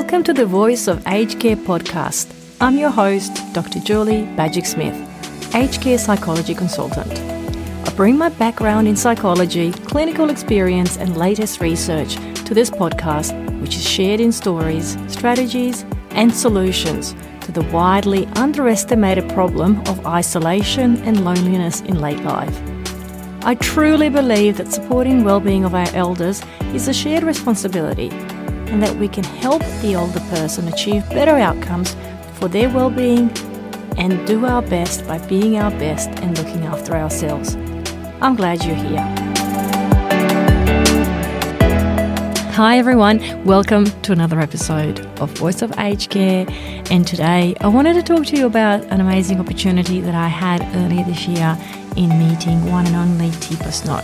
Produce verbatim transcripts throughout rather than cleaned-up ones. Welcome to the Voice of Aged Care podcast. I'm your host, Doctor Julie Badgick-Smith, aged care psychology consultant. I bring my background in psychology, clinical experience and latest research to this podcast, which is shared in stories, strategies and solutions to the widely underestimated problem of isolation and loneliness in late life. I truly believe that supporting well-being of our elders is a shared responsibility, and that we can help the older person achieve better outcomes for their well-being and do our best by being our best and looking after ourselves. I'm glad you're here. Hi everyone, welcome to another episode of Voice of Aged Care, and today I wanted to talk to you about an amazing opportunity that I had earlier this year in meeting one and only Teepa Snow.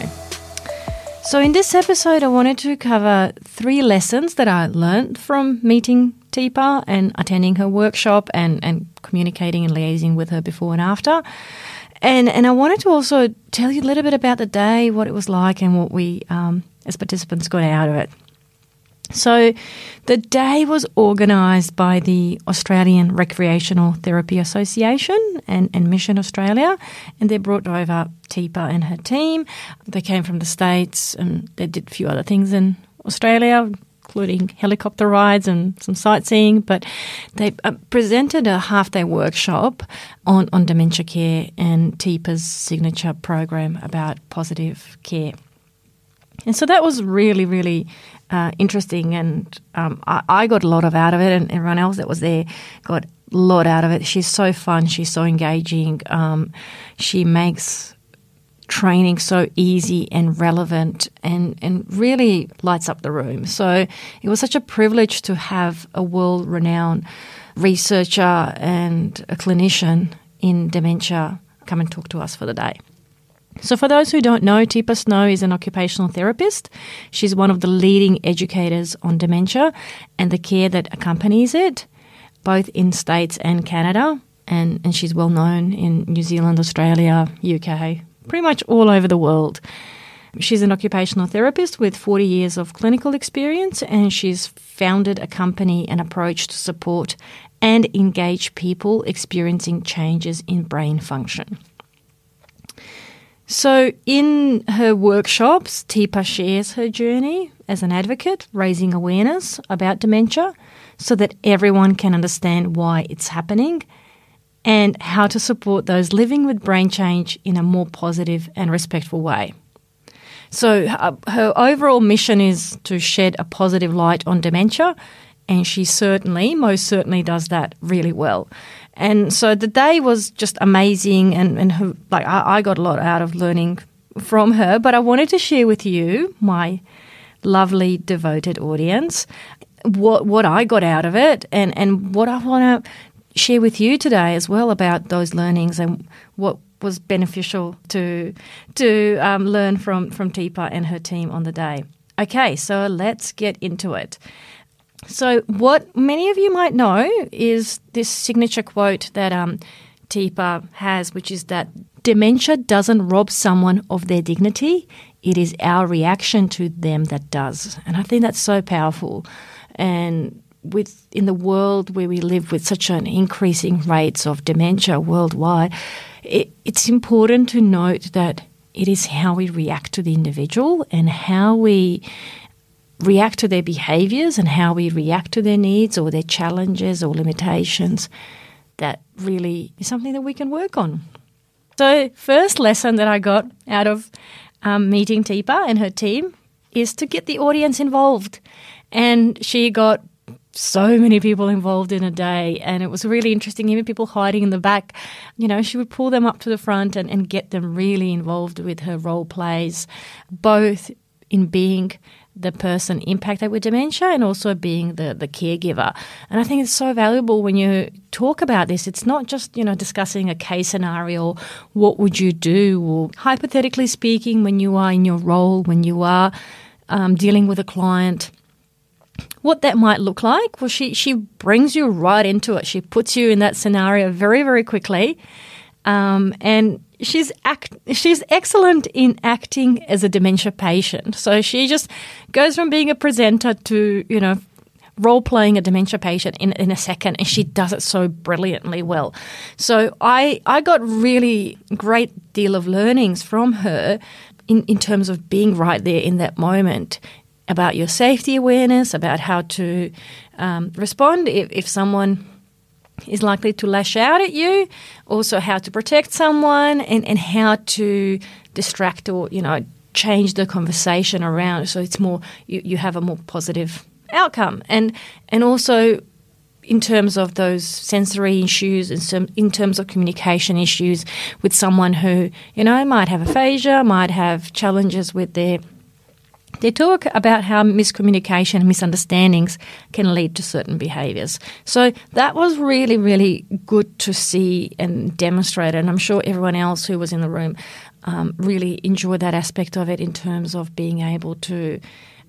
So in this episode, I wanted to cover three lessons that I learned from meeting Teepa and attending her workshop and, and communicating and liaising with her before and after. And and I wanted to also tell you a little bit about the day, what it was like and what we um, as participants got out of it. So the day was organised by the Australian Recreational Therapy Association and, and Mission Australia, and they brought over Teepa and her team. They came from the States and they did a few other things in Australia, including helicopter rides and some sightseeing, but they presented a half-day workshop on, on dementia care and Teepa's signature program about positive care. And so that was really, really uh, interesting, and um, I, I got a lot of out of it, and everyone else that was there got a lot out of it. She's so fun. She's so engaging. Um, she makes training so easy and relevant and, and really lights up the room. So it was such a privilege to have a world-renowned researcher and a clinician in dementia come and talk to us for the day. So for those who don't know, Teepa Snow is an occupational therapist. She's one of the leading educators on dementia and the care that accompanies it, both in States and Canada. And, and she's well known in New Zealand, Australia, U K, pretty much all over the world. She's an occupational therapist with forty years of clinical experience, and she's founded a company and approach to support and engage people experiencing changes in brain function. So in her workshops, Teepa shares her journey as an advocate, raising awareness about dementia so that everyone can understand why it's happening and how to support those living with brain change in a more positive and respectful way. So her, her overall mission is to shed a positive light on dementia, and she certainly, most certainly does that really well. And so the day was just amazing, and, and her, like I, I got a lot out of learning from her. But I wanted to share with you, my lovely, devoted audience, what what I got out of it and, and what I want to share with you today as well about those learnings and what was beneficial to, to um, learn from, from Teepa and her team on the day. Okay, so let's get into it. So what many of you might know is this signature quote that um, Teepa has, which is that dementia doesn't rob someone of their dignity. It is our reaction to them that does. And I think that's so powerful. And with in the world where we live with such an increasing rates of dementia worldwide, it, it's important to note that it is how we react to the individual and how we react to their behaviours and how we react to their needs or their challenges or limitations. That really is something that we can work on. So first lesson that I got out of um, meeting Teepa and her team is to get the audience involved. And she got so many people involved in a day, and it was really interesting. Even people hiding in the back, you know, she would pull them up to the front and, and get them really involved with her role plays, both in being the person impacted with dementia and also being the, the caregiver. And I think it's so valuable when you talk about this. It's not just, you know, discussing a case scenario, what would you do? Or hypothetically speaking, when you are in your role, when you are um, dealing with a client, what that might look like. Well, she, she brings you right into it. She puts you in that scenario very, very quickly. Um, and she's act, she's excellent in acting as a dementia patient. So she just goes from being a presenter to, you know, role-playing a dementia patient in, in a second, and she does it so brilliantly well. So I, I got really great deal of learnings from her in, in terms of being right there in that moment, about your safety awareness, about how to um, respond if, if someone is likely to lash out at you, also how to protect someone, and, and how to distract or, you know, change the conversation around so it's more you, you have a more positive outcome. And and also in terms of those sensory issues and some, in terms of communication issues with someone who, you know, might have aphasia, might have challenges with their They talk about how miscommunication and misunderstandings can lead to certain behaviours. So that was really, really good to see and demonstrate. And I'm sure everyone else who was in the room um, really enjoyed that aspect of it in terms of being able to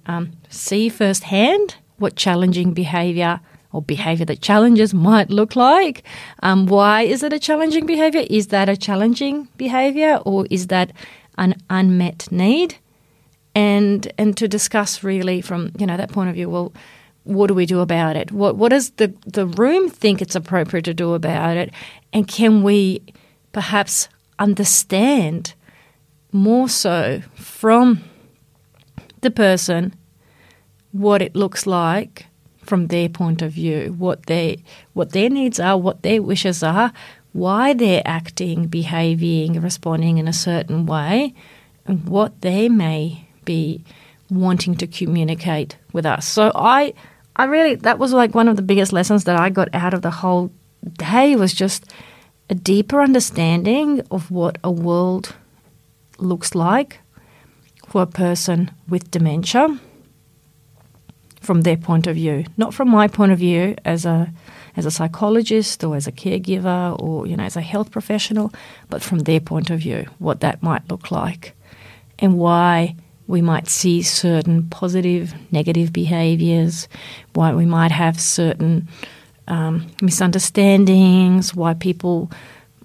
um, see firsthand what challenging behaviour or behaviour that challenges might look like. Um, why is it a challenging behaviour? Is that a challenging behaviour, or is that an unmet need? And and to discuss really from, you know, that point of view, well, what do we do about it? What what does the, the room think it's appropriate to do about it? And can we perhaps understand more so from the person what it looks like from their point of view, what they what their needs are, what their wishes are, why they're acting, behaving, responding in a certain way, and what they may be wanting to communicate with us. So I I really, that was like one of the biggest lessons that I got out of the whole day, was just a deeper understanding of what a world looks like for a person with dementia from their point of view, not from my point of view as a as a psychologist or as a caregiver or, you know, as a health professional, but from their point of view, what that might look like and why we might see certain positive, negative behaviours, why we might have certain um, misunderstandings, why people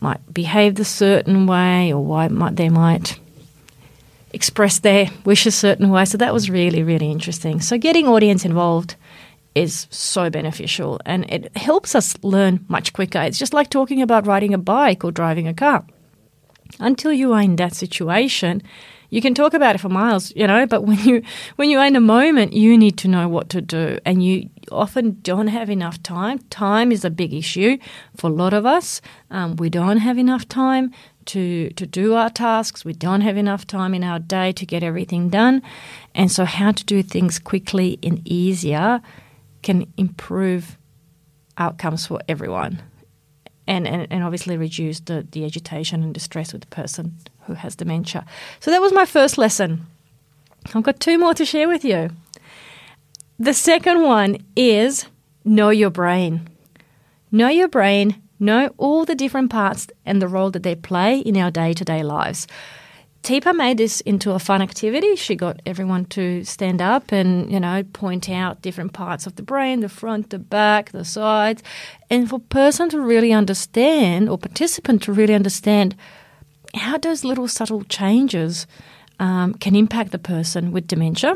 might behave the certain way, or why might they might express their wish a certain way. So that was really, really interesting. So getting audience involved is so beneficial, and it helps us learn much quicker. It's just like talking about riding a bike or driving a car. Until you are in that situation, you can talk about it for miles, you know, but when you when you're in a moment, you need to know what to do, and you often don't have enough time. Time is a big issue for a lot of us. Um, we don't have enough time to to do our tasks. We don't have enough time in our day to get everything done, and so how to do things quickly and easier can improve outcomes for everyone, and and, and obviously reduce the the agitation and distress with the person who has dementia. So that was my first lesson. I've got two more to share with you. The second one is know your brain. Know your brain, know all the different parts and the role that they play in our day-to-day lives. Teepa made this into a fun activity. She got everyone to stand up and, you know, point out different parts of the brain, the front, the back, the sides, and for a person to really understand, or participant to really understand, how those little subtle changes um, can impact the person with dementia.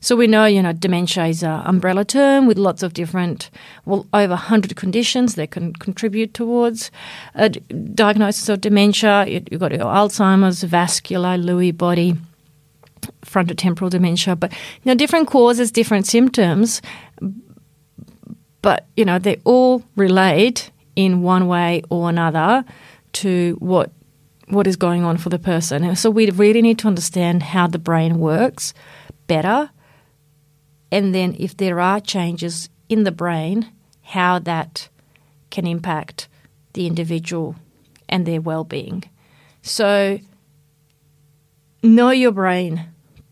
So we know, you know, dementia is an umbrella term with lots of different, well, over one hundred conditions that can contribute towards a diagnosis of dementia. You've got your Alzheimer's, vascular, Lewy body, frontotemporal dementia, but, you know, different causes, different symptoms, but, you know, they all relate in one way or another to what what is going on for the person. And so we really need to understand how the brain works better, and then if there are changes in the brain, how that can impact the individual and their well-being. So know your brain.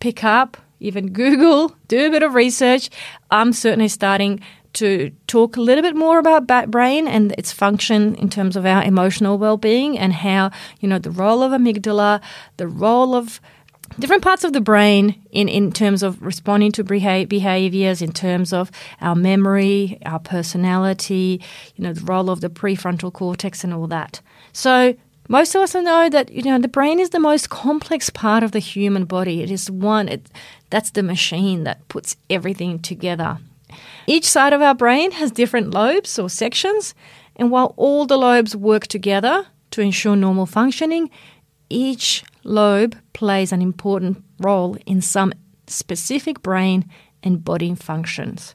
Pick up, even Google, do a bit of research. I'm certainly starting to talk a little bit more about brain and its function in terms of our emotional well-being, and how, you know, the role of amygdala, the role of different parts of the brain in, in terms of responding to behaviors, in terms of our memory, our personality, you know, the role of the prefrontal cortex and all that. So most of us know that, you know, the brain is the most complex part of the human body. It is one, it, that's the machine that puts everything together Each side of our brain has different lobes or sections, and while all the lobes work together to ensure normal functioning, each lobe plays an important role in some specific brain and body functions.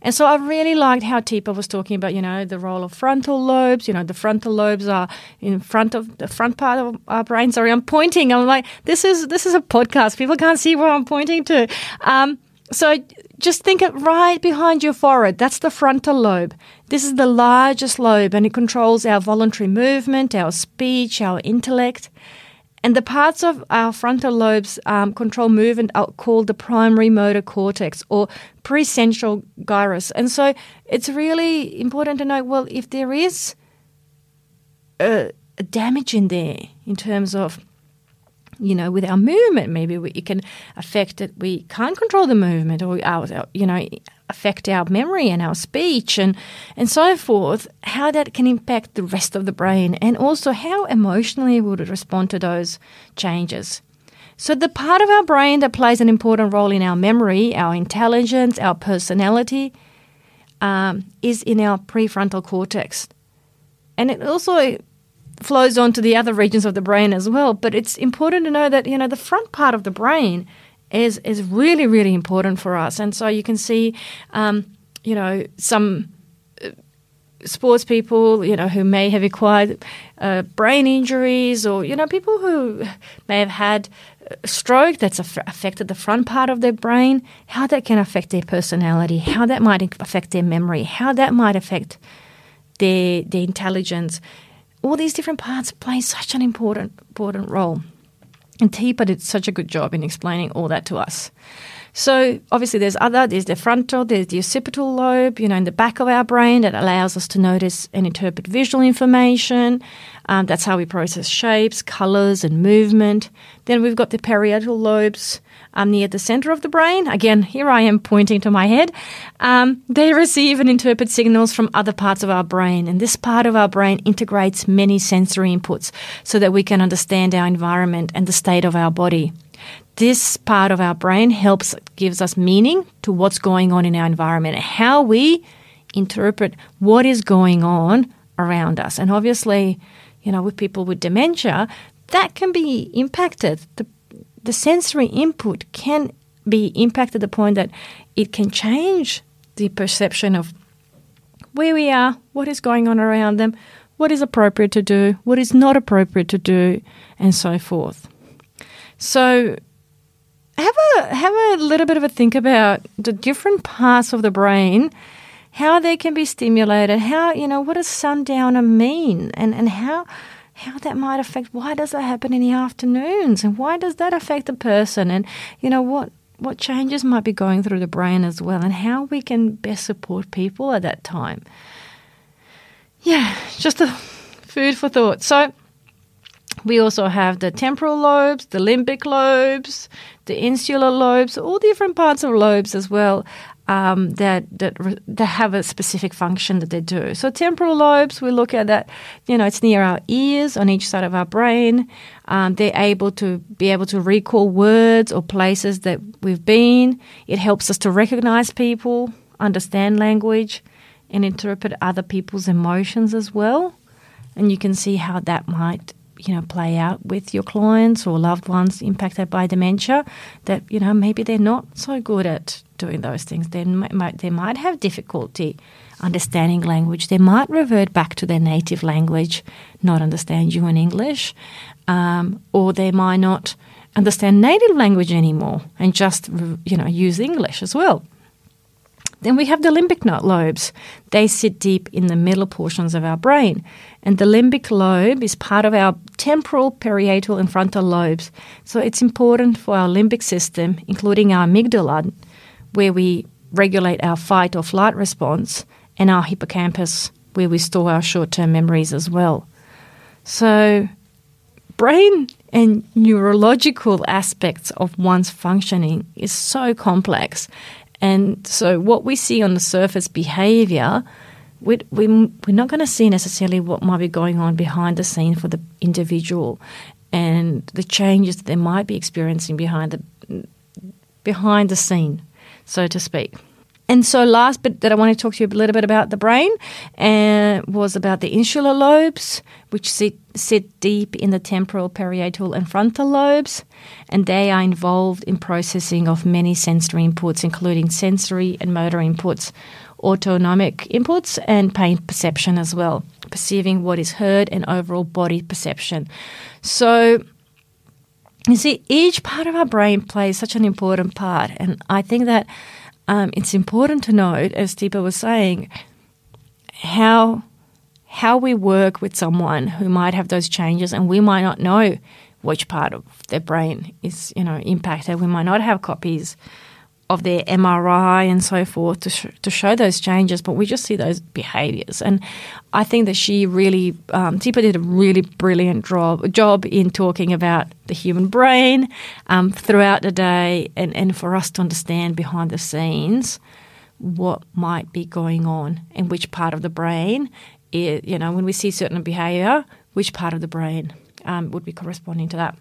And so I really liked how Teepa was talking about, you know, the role of frontal lobes. You know, the frontal lobes are in front of the front part of our brain. Sorry, I'm pointing. I'm like, this is this is a podcast. People can't see what I'm pointing to. Um, so just think it right behind your forehead. That's the frontal lobe. This is the largest lobe, and it controls our voluntary movement, our speech, our intellect. And the parts of our frontal lobes um, control movement are called the primary motor cortex or precentral gyrus. And so it's really important to know, well, if there is a, a damage in there in terms of, you know, with our movement, maybe we, it can affect it. We can't control the movement or, our, our, you know, affect our memory and our speech and, and so forth, how that can impact the rest of the brain and also how emotionally would it respond to those changes. So the part of our brain that plays an important role in our memory, our intelligence, our personality, um, is in our prefrontal cortex. And it also flows on to the other regions of the brain as well. But it's important to know that, you know, the front part of the brain is is really, really important for us. And so you can see, um, you know, some sports people, you know, who may have acquired uh, brain injuries or, you know, people who may have had a stroke that's aff- affected the front part of their brain, how that can affect their personality, how that might affect their memory, how that might affect their their intelligence. All these different parts play such an important important role. And Teepa did such a good job in explaining all that to us. So obviously there's other, there's the frontal, there's the occipital lobe, you know, in the back of our brain that allows us to notice and interpret visual information. Um, that's how we process shapes, colours and movement. Then we've got the parietal lobes um, near the centre of the brain. Again, here I am pointing to my head. Um, they receive and interpret signals from other parts of our brain. And this part of our brain integrates many sensory inputs so that we can understand our environment and the state of our body. This part of our brain helps, gives us meaning to what's going on in our environment and how we interpret what is going on around us. And obviously, you know, with people with dementia, that can be impacted. The, the sensory input can be impacted to the point that it can change the perception of where we are, what is going on around them, what is appropriate to do, what is not appropriate to do, and so forth. So have a have a little bit of a think about the different parts of the brain, how they can be stimulated, how, you know, what does sundowner mean and, and how how that might affect, why does that happen in the afternoons and why does that affect the person and, you know, what, what changes might be going through the brain as well and how we can best support people at that time. Yeah, just a food for thought. So we also have the temporal lobes, the limbic lobes, the insular lobes, all different parts of lobes as well um, that that re- that have a specific function that they do. So temporal lobes, we look at that, you know, it's near our ears on each side of our brain. Um, they're able to be able to recall words or places that we've been. It helps us to recognize people, understand language, and interpret other people's emotions as well. And you can see how that might, you know, play out with your clients or loved ones impacted by dementia that, you know, maybe they're not so good at doing those things. They might, they might have difficulty understanding language. They might revert back to their native language, not understand you in English, um, or they might not understand native language anymore and just, you know, use English as well. Then we have the limbic lobes. They sit deep in the middle portions of our brain. And the limbic lobe is part of our temporal, parietal and frontal lobes. So it's important for our limbic system, including our amygdala, where we regulate our fight or flight response, and our hippocampus, where we store our short-term memories as well. So brain and neurological aspects of one's functioning is so complex. And so what we see on the surface behaviour, we, we, we're not going to see necessarily what might be going on behind the scene for the individual and the changes that they might be experiencing behind the, behind the scene, so to speak. And so last bit that I want to talk to you a little bit about the brain uh, was about the insular lobes, which sit, sit deep in the temporal, parietal and frontal lobes, and they are involved in processing of many sensory inputs, including sensory and motor inputs, autonomic inputs and pain perception as well, perceiving what is heard and overall body perception. So you see, each part of our brain plays such an important part, and I think that Um, it's important to note, as Teepa was saying, how how we work with someone who might have those changes, and we might not know which part of their brain is, you know, impacted. We might not have copies of their M R I and so forth to sh- to show those changes, but we just see those behaviours. And I think that she really, um, Teepa did a really brilliant job, job in talking about the human brain um, throughout the day, and, and for us to understand behind the scenes what might be going on and which part of the brain, is, you know, when we see certain behaviour, which part of the brain um, would be corresponding to that.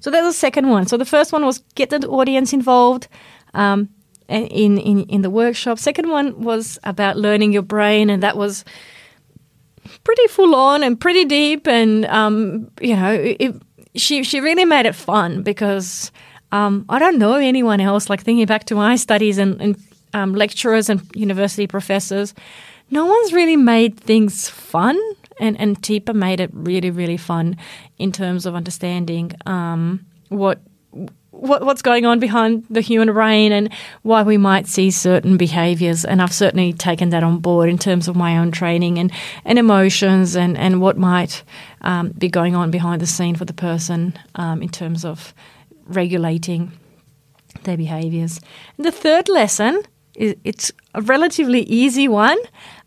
So that's the second one. So the first one was get the audience involved um, in, in, in the workshop. Second one was about learning your brain, and that was pretty full on and pretty deep. And, um, you know, it, she she really made it fun because um, I don't know anyone else, like thinking back to my studies and, and um, lecturers and university professors, no one's really made things fun. And, and Teepa made it really, really fun in terms of understanding um, what, what what's going on behind the human brain and why we might see certain behaviours. And I've certainly taken that on board in terms of my own training and, and emotions and, and what might um, be going on behind the scene for the person um, in terms of regulating their behaviours. And the third lesson, is, it's a relatively easy one,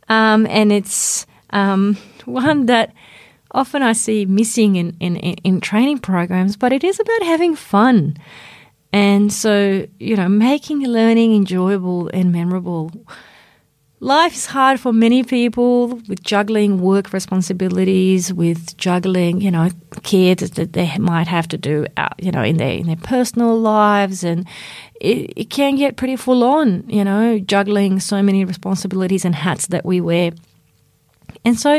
um, and it's Um, one that often I see missing in, in, in training programs, but it is about having fun. And so, you know, making learning enjoyable and memorable. Life is hard for many people with juggling work responsibilities, with juggling, you know, kids that they might have to do, out, you know, in their in their personal lives. And it, it can get pretty full on, you know, juggling so many responsibilities and hats that we wear. And so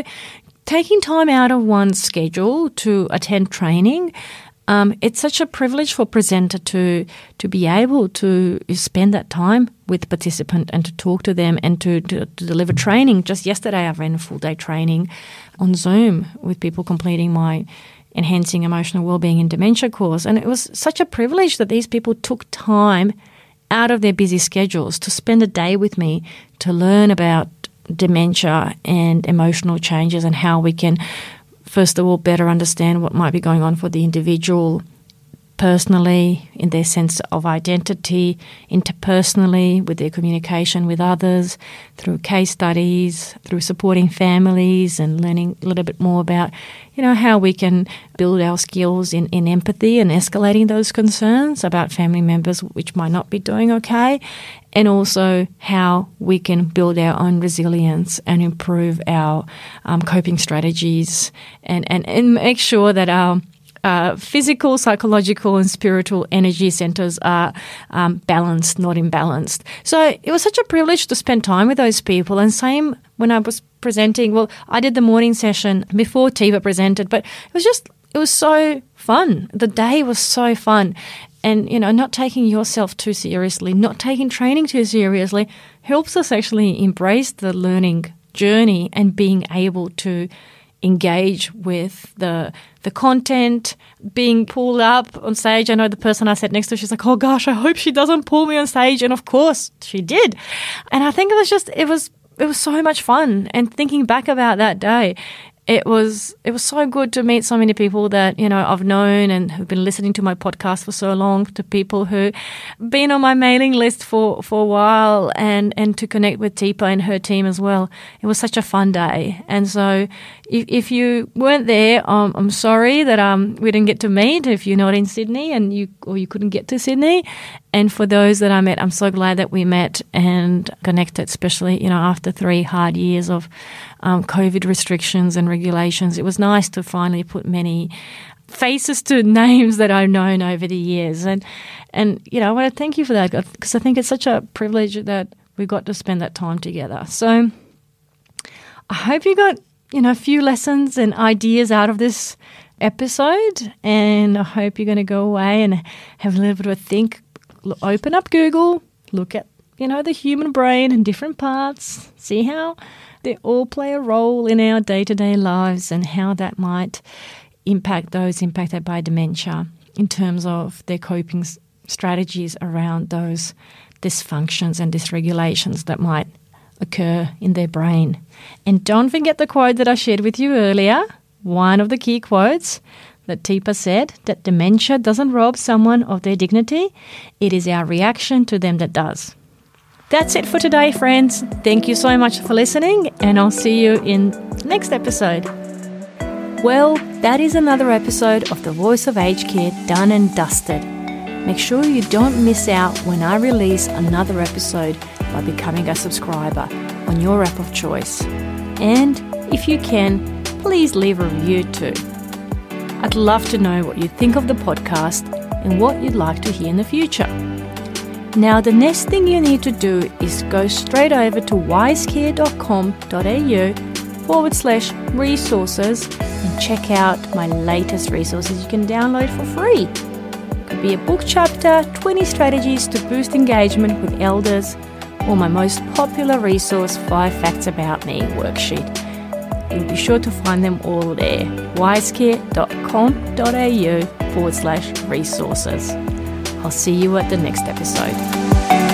taking time out of one's schedule to attend training, um, it's such a privilege for a presenter to to be able to spend that time with the participant and to talk to them and to, to, to deliver training. Just yesterday I ran a full-day training on Zoom with people completing my Enhancing Emotional Wellbeing and Dementia course. And it was such a privilege that these people took time out of their busy schedules to spend a day with me to learn about dementia and emotional changes and how we can, first of all, better understand what might be going on for the individual personally in their sense of identity, interpersonally with their communication with others, through case studies, through supporting families and learning a little bit more about, you know, how we can build our skills in, in empathy and escalating those concerns about family members which might not be doing okay, and also how we can build our own resilience and improve our um, coping strategies and, and, and make sure that our Uh, physical, psychological and spiritual energy centres are um, balanced, not imbalanced. So it was such a privilege to spend time with those people. And same when I was presenting, well, I did the morning session before Teepa presented, but it was just, it was so fun. The day was so fun. And, you know, not taking yourself too seriously, not taking training too seriously helps us actually embrace the learning journey and being able to engage with the the content, being pulled up on stage. I know the person I sat next to, she's like, oh gosh, I hope she doesn't pull me on stage. And of course she did. And I think it was just, it was, it was so much fun. And thinking back about that day, it was, it was so good to meet so many people that, you know, I've known and have been listening to my podcast for so long, to people who've been on my mailing list for, for a while, and, and to connect with Teepa and her team as well. It was such a fun day. And so if, if you weren't there, um, I'm sorry that um we didn't get to meet if you're not in Sydney and you or you couldn't get to Sydney. And for those that I met, I'm so glad that we met and connected, especially, you know, after three hard years of um, COVID restrictions and regulations. It was nice to finally put many faces to names that I've known over the years. And, and you know, I want to thank you for that, because I think it's such a privilege that we got to spend that time together. So I hope you got, you know, a few lessons and ideas out of this episode, and I hope you're going to go away and have a little bit of a think. Open up Google, look at, you know, the human brain and different parts, see how they all play a role in our day-to-day lives and how that might impact those impacted by dementia in terms of their coping strategies around those dysfunctions and dysregulations that might occur in their brain. And don't forget the quote that I shared with you earlier, one of the key quotes that Teepa said, that dementia doesn't rob someone of their dignity. It is our reaction to them that does. That's it for today, friends. Thank you so much for listening, and I'll see you in next episode. Well, that is another episode of the Voice of Aged Care done and dusted. Make sure you don't miss out when I release another episode by becoming a subscriber on your app of choice. And if you can, please leave a review too. I'd love to know what you think of the podcast and what you'd like to hear in the future. Now, the next thing you need to do is go straight over to wisecare.com.au forward slash resources and check out my latest resources you can download for free. It could be a book chapter, twenty strategies to boost engagement with elders, or my most popular resource, five Facts About Me worksheet. You'll be sure to find them all there. wisecare.com.au forward slash resources. I'll see you at the next episode.